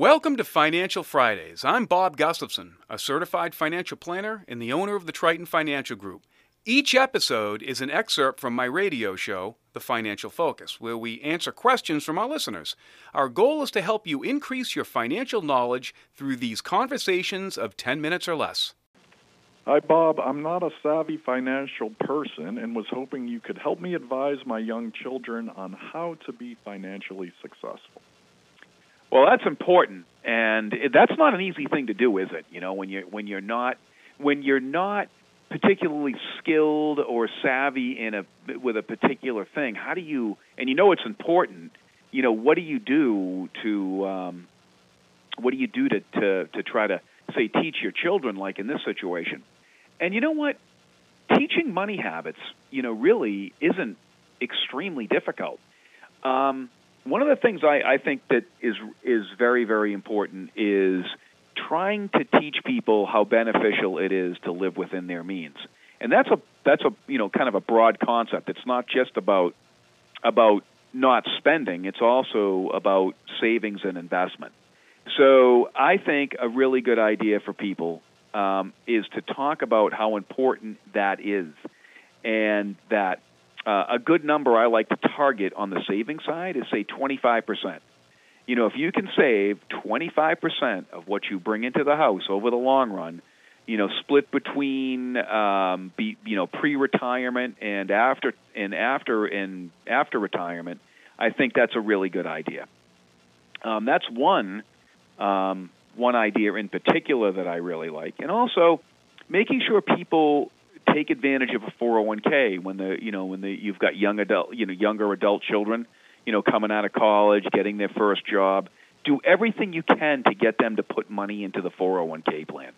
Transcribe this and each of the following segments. Welcome to Financial Fridays. I'm Bob Gustafson, a certified financial planner and the owner of the Triton Financial Group. Each episode is an excerpt from my radio show, The Financial Focus, where we answer questions from our listeners. Our goal is to help you increase your financial knowledge through these conversations of 10 minutes or less. Hi, Bob. I'm not a savvy financial person and was hoping you could help me advise my young children on how to be financially successful. Well, that's important, and that's not an easy thing to do, is it? You know, when you're not particularly skilled or savvy with a particular thing, how do you? And you know, it's important. You know, what do you do to try to say teach your children, like in this situation? And you know what? Teaching money habits, you know, really isn't extremely difficult. One of the things I think that is very, very important is trying to teach people how beneficial it is to live within their means, and that's a you know, kind of a broad concept. It's not just about not spending; it's also about savings and investment. So I think a really good idea for people is to talk about how important that is, and that. A good number I like to target on the saving side is, say, 25%. You know, if you can save 25% of what you bring into the house over the long run, you know, split between, pre-retirement and after retirement, I think that's a really good idea. That's one idea in particular that I really like, and also making sure people take advantage of a 401k when you've got younger adult children, you know, coming out of college, getting their first job. Do everything you can to get them to put money into the 401k plan.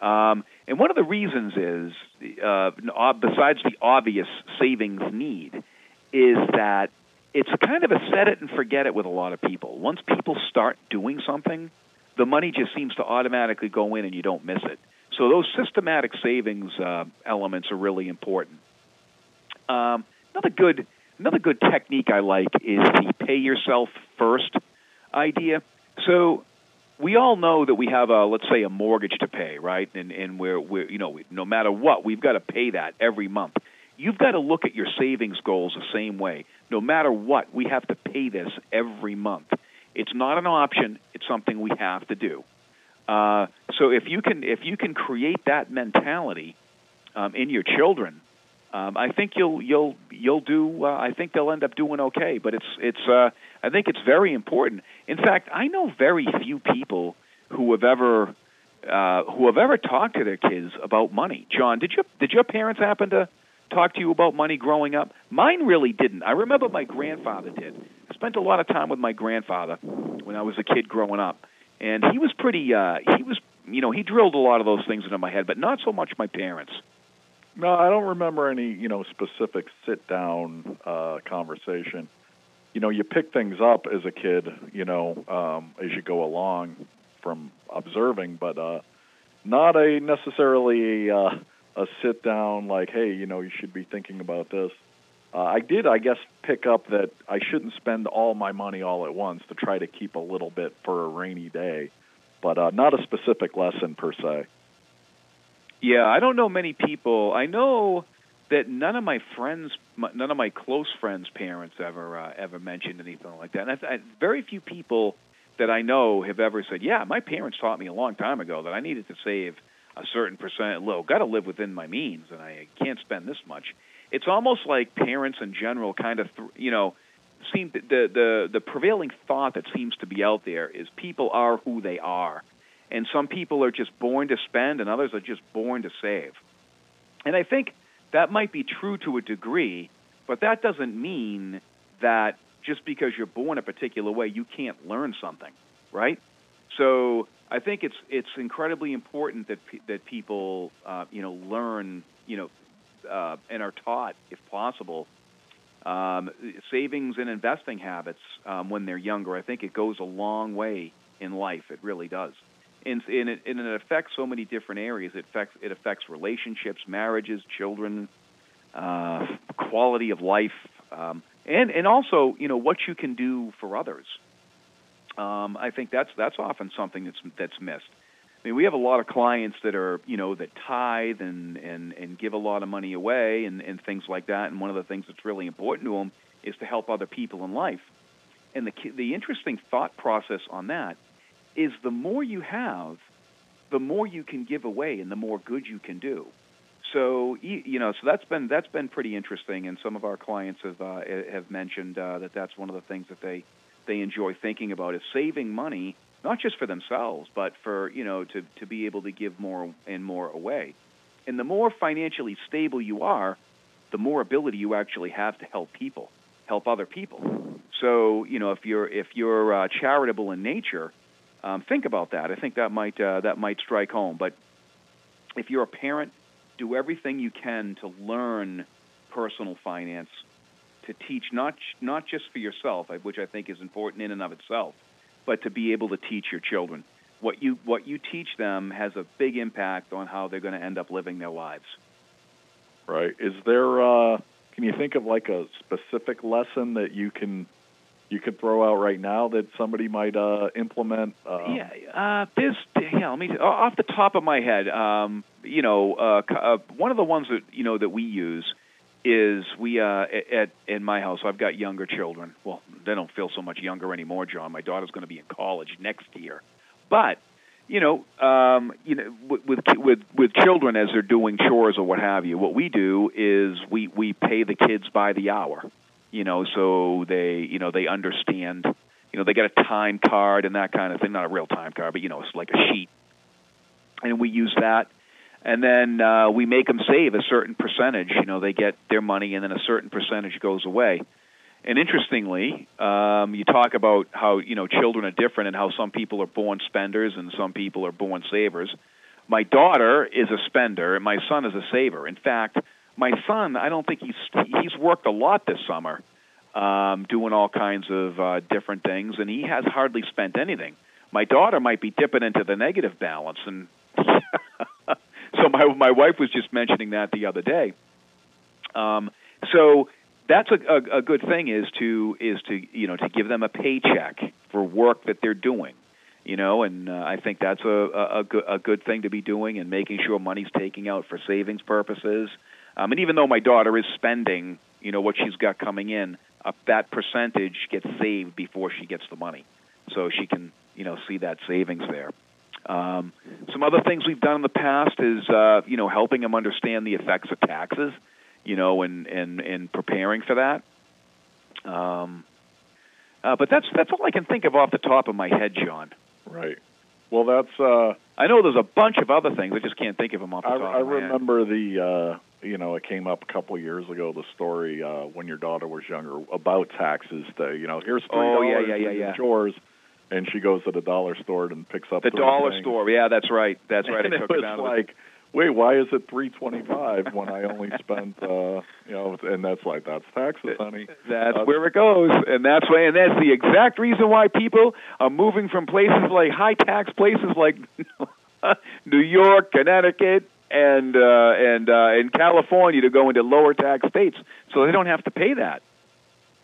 And one of the reasons is, besides the obvious savings need, is that it's kind of a set it and forget it with a lot of people. Once people start doing something, the money just seems to automatically go in and you don't miss it. So those systematic savings elements are really important. Another good technique I like is the pay yourself first idea. So we all know that we have let's say a mortgage to pay, right? And we're no matter what, we've got to pay that every month. You've got to look at your savings goals the same way. No matter what, we have to pay this every month. It's not an option. It's something we have to do. So if you can create that mentality in your children, I think you'll do. I think they'll end up doing okay. But I think it's very important. In fact, I know very few people who have ever talked to their kids about money. John, did your parents happen to talk to you about money growing up? Mine really didn't. I remember my grandfather did. I spent a lot of time with my grandfather when I was a kid growing up. And he was pretty, he drilled a lot of those things into my head, but not so much my parents. No, I don't remember any, specific sit-down conversation. You know, you pick things up as a kid, as you go along from observing, but not necessarily a sit-down like, hey, you should be thinking about this. I did, I guess, pick up that I shouldn't spend all my money all at once, to try to keep a little bit for a rainy day, but not a specific lesson per se. Yeah, I don't know many people. I know that none of my close friends' parents ever mentioned anything like that. And very few people that I know have ever said, yeah, my parents taught me a long time ago that I needed to save a certain percent, got to live within my means, and I can't spend this much. It's almost like parents in general kind of, seem the prevailing thought that seems to be out there is people are who they are. And some people are just born to spend and others are just born to save. And I think that might be true to a degree, but that doesn't mean that just because you're born a particular way, you can't learn something, right? So I think it's incredibly important that people, learn, and are taught, if possible, savings and investing habits when they're younger. I think it goes a long way in life. It really does, and it affects so many different areas. It affects relationships, marriages, children, quality of life, and also what you can do for others. I think that's often something that's missed. I mean, we have a lot of clients that are, you know, that tithe and give a lot of money away and things like that. And one of the things that's really important to them is to help other people in life. And the interesting thought process on that is the more you have, the more you can give away and the more good you can do. So, you know, so that's been pretty interesting. And some of our clients have mentioned that that's one of the things that they enjoy thinking about is saving money, not just for themselves, but for, you know, to be able to give more and more away. And the more financially stable you are, the more ability you actually have to help people, help other people. So, you know, if you're charitable in nature, think about that. I think that might strike home. But if you're a parent, do everything you can to learn personal finance, to teach not just for yourself, which I think is important in and of itself, but to be able to teach your children. What you teach them has a big impact on how they're going to end up living their lives. Right. Is there can you think of like a specific lesson that you could throw out right now that somebody might implement? Off the top of my head, one of the ones that you know that we use is we in my house, I've got younger children. Well, they don't feel so much younger anymore, John. My daughter's going to be in college next year, but with children as they're doing chores or what have you, what we do is we pay the kids by the hour, you know, so they understand, you know, they get a time card and that kind of thing, not a real time card, but you know, it's like a sheet, and we use that. And then we make them save a certain percentage. You know, they get their money, and then a certain percentage goes away. And interestingly, you talk about how, you know, children are different and how some people are born spenders and some people are born savers. My daughter is a spender, and my son is a saver. In fact, my son, I don't think he's worked a lot this summer doing all kinds of different things, and he has hardly spent anything. My daughter might be dipping into the negative balance, and so my wife was just mentioning that the other day. So that's a good thing is to you know, to give them a paycheck for work that they're doing, you know, and I think that's a good thing to be doing, and making sure money's taking out for savings purposes. And even though my daughter is spending, you know, what she's got coming in, that percentage gets saved before she gets the money, so she can, you know, see that savings there. Some other things we've done in the past is, you know, helping them understand the effects of taxes, you know, and preparing for that. But that's all I can think of off the top of my head, John. Right. Well, that's. I know there's a bunch of other things. I just can't think of them off the top of my head. I remember it came up a couple of years ago, the story when your daughter was younger about taxes. You know, here's $3 in chores. And she goes to the dollar store and picks up the dollar things. Store. Yeah, that's right. That's right. And I took it down. Like, wait, why is it $3.25 when I only spent, you know? And that's like, that's taxes, honey. That's where it goes, and that's the exact reason why people are moving from places like high tax places like New York, Connecticut, and California to go into lower tax states, so they don't have to pay that.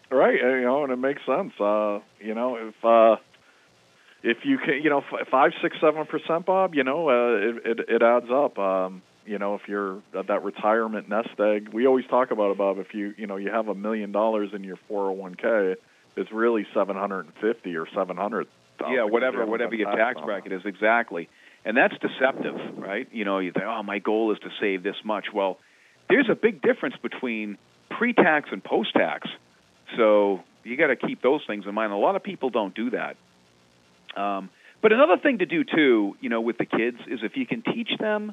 Right, you know, and it makes sense. You know, if you can, you know, 5, 6, 7%, Bob, you know, it adds up. You know, if you're that retirement nest egg, we always talk about it, Bob. If you have $1 million in your 401k, it's really $750 or $700. Yeah, whatever your tax bracket is, exactly. And that's deceptive, right? You know, you think, oh, my goal is to save this much. Well, there's a big difference between pre-tax and post-tax, so you got to keep those things in mind. A lot of people don't do that. But another thing to do, too, you know, with the kids is if you can teach them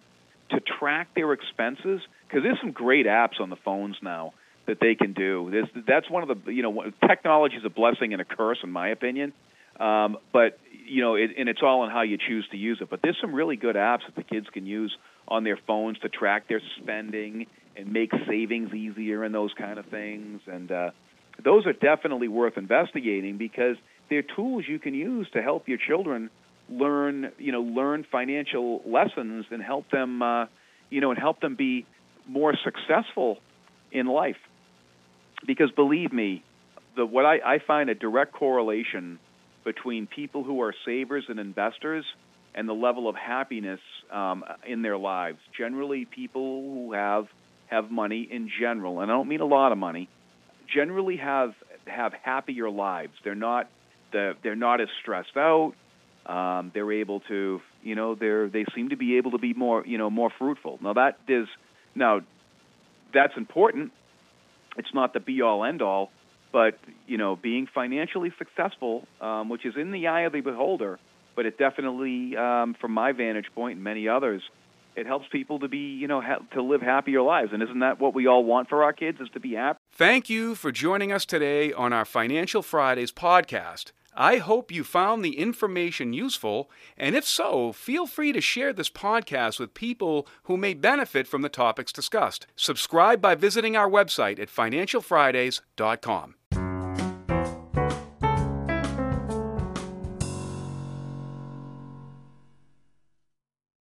to track their expenses, because there's some great apps on the phones now that they can do. That's one of the, you know, technology is a blessing and a curse, in my opinion. But, you know, it's all on how you choose to use it. But there's some really good apps that the kids can use on their phones to track their spending and make savings easier and those kind of things. And those are definitely worth investigating, because they're tools you can use to help your children learn financial lessons and help them, and help them be more successful in life. Because believe me, what I find a direct correlation between people who are savers and investors and the level of happiness in their lives. Generally, people who have money in general, and I don't mean a lot of money, generally have happier lives. They're not as stressed out. They're able to, they seem to be able to be more, more fruitful. Now that's important. It's not the be all end all, but being financially successful, which is in the eye of the beholder, but it definitely, from my vantage point and many others, it helps people to be, to live happier lives. And isn't that what we all want for our kids, is to be happy? Thank you for joining us today on our Financial Fridays podcast. I hope you found the information useful, and if so, feel free to share this podcast with people who may benefit from the topics discussed. Subscribe by visiting our website at financialfridays.com.